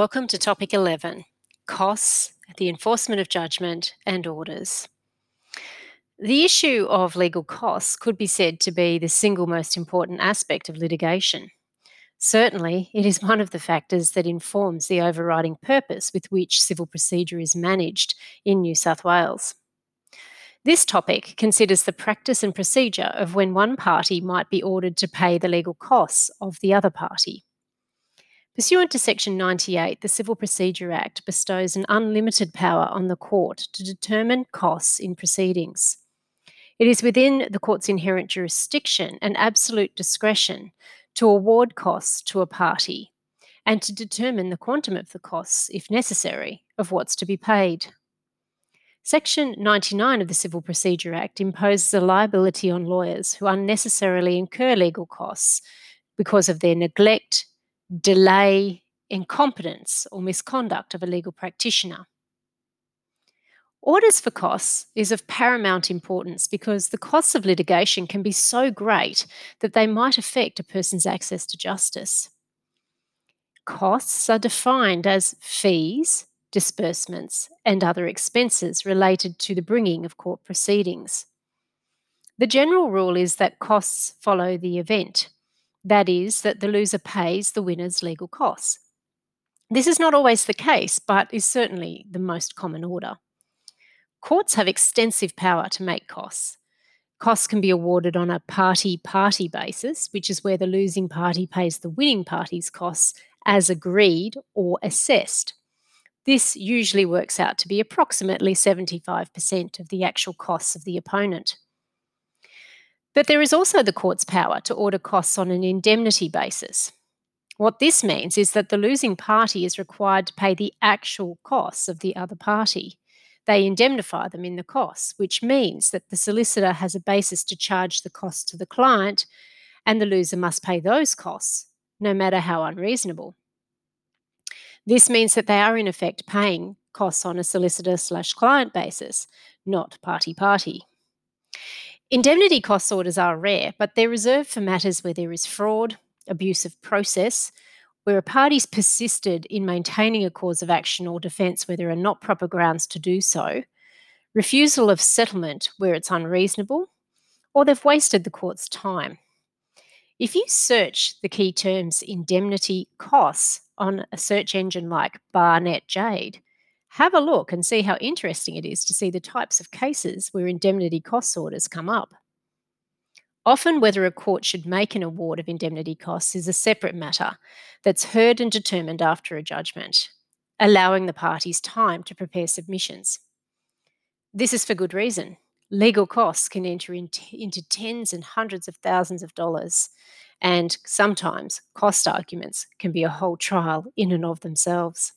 Welcome to Topic 11, Costs, the Enforcement of Judgment and Orders. The issue of legal costs could be said to be the single most important aspect of litigation. Certainly, it is one of the factors that informs the overriding purpose with which civil procedure is managed in New South Wales. This topic considers the practice and procedure of when one party might be ordered to pay the legal costs of the other party. Pursuant to Section 98, the Civil Procedure Act bestows an unlimited power on the court to determine costs in proceedings. It is within the court's inherent jurisdiction and absolute discretion to award costs to a party and to determine the quantum of the costs, if necessary, of what's to be paid. Section 99 of the Civil Procedure Act imposes a liability on lawyers who unnecessarily incur legal costs because of their neglect, delay, incompetence, or misconduct of a legal practitioner. Orders for costs is of paramount importance because the costs of litigation can be so great that they might affect a person's access to justice. Costs are defined as fees, disbursements, and other expenses related to the bringing of court proceedings. The general rule is that costs follow the event. That is, that the loser pays the winner's legal costs. This is not always the case, but is certainly the most common order. Courts have extensive power to make costs. Costs can be awarded on a party-party basis, which is where the losing party pays the winning party's costs as agreed or assessed. This usually works out to be approximately 75% of the actual costs of the opponent. But there is also the court's power to order costs on an indemnity basis. What this means is that the losing party is required to pay the actual costs of the other party. They indemnify them in the costs, which means that the solicitor has a basis to charge the costs to the client, and the loser must pay those costs, no matter how unreasonable. This means that they are in effect paying costs on a solicitor/client basis, not party-party. Indemnity costs orders are rare, but they're reserved for matters where there is fraud, abuse of process, where a party's persisted in maintaining a cause of action or defence where there are not proper grounds to do so, refusal of settlement where it's unreasonable, or they've wasted the court's time. If you search the key terms indemnity costs on a search engine like BarNet Jade, have a look and see how interesting it is to see the types of cases where indemnity costs orders come up. Often, whether a court should make an award of indemnity costs is a separate matter that's heard and determined after a judgment, allowing the parties time to prepare submissions. This is for good reason. Legal costs can enter into tens and hundreds of thousands of dollars, and sometimes cost arguments can be a whole trial in and of themselves.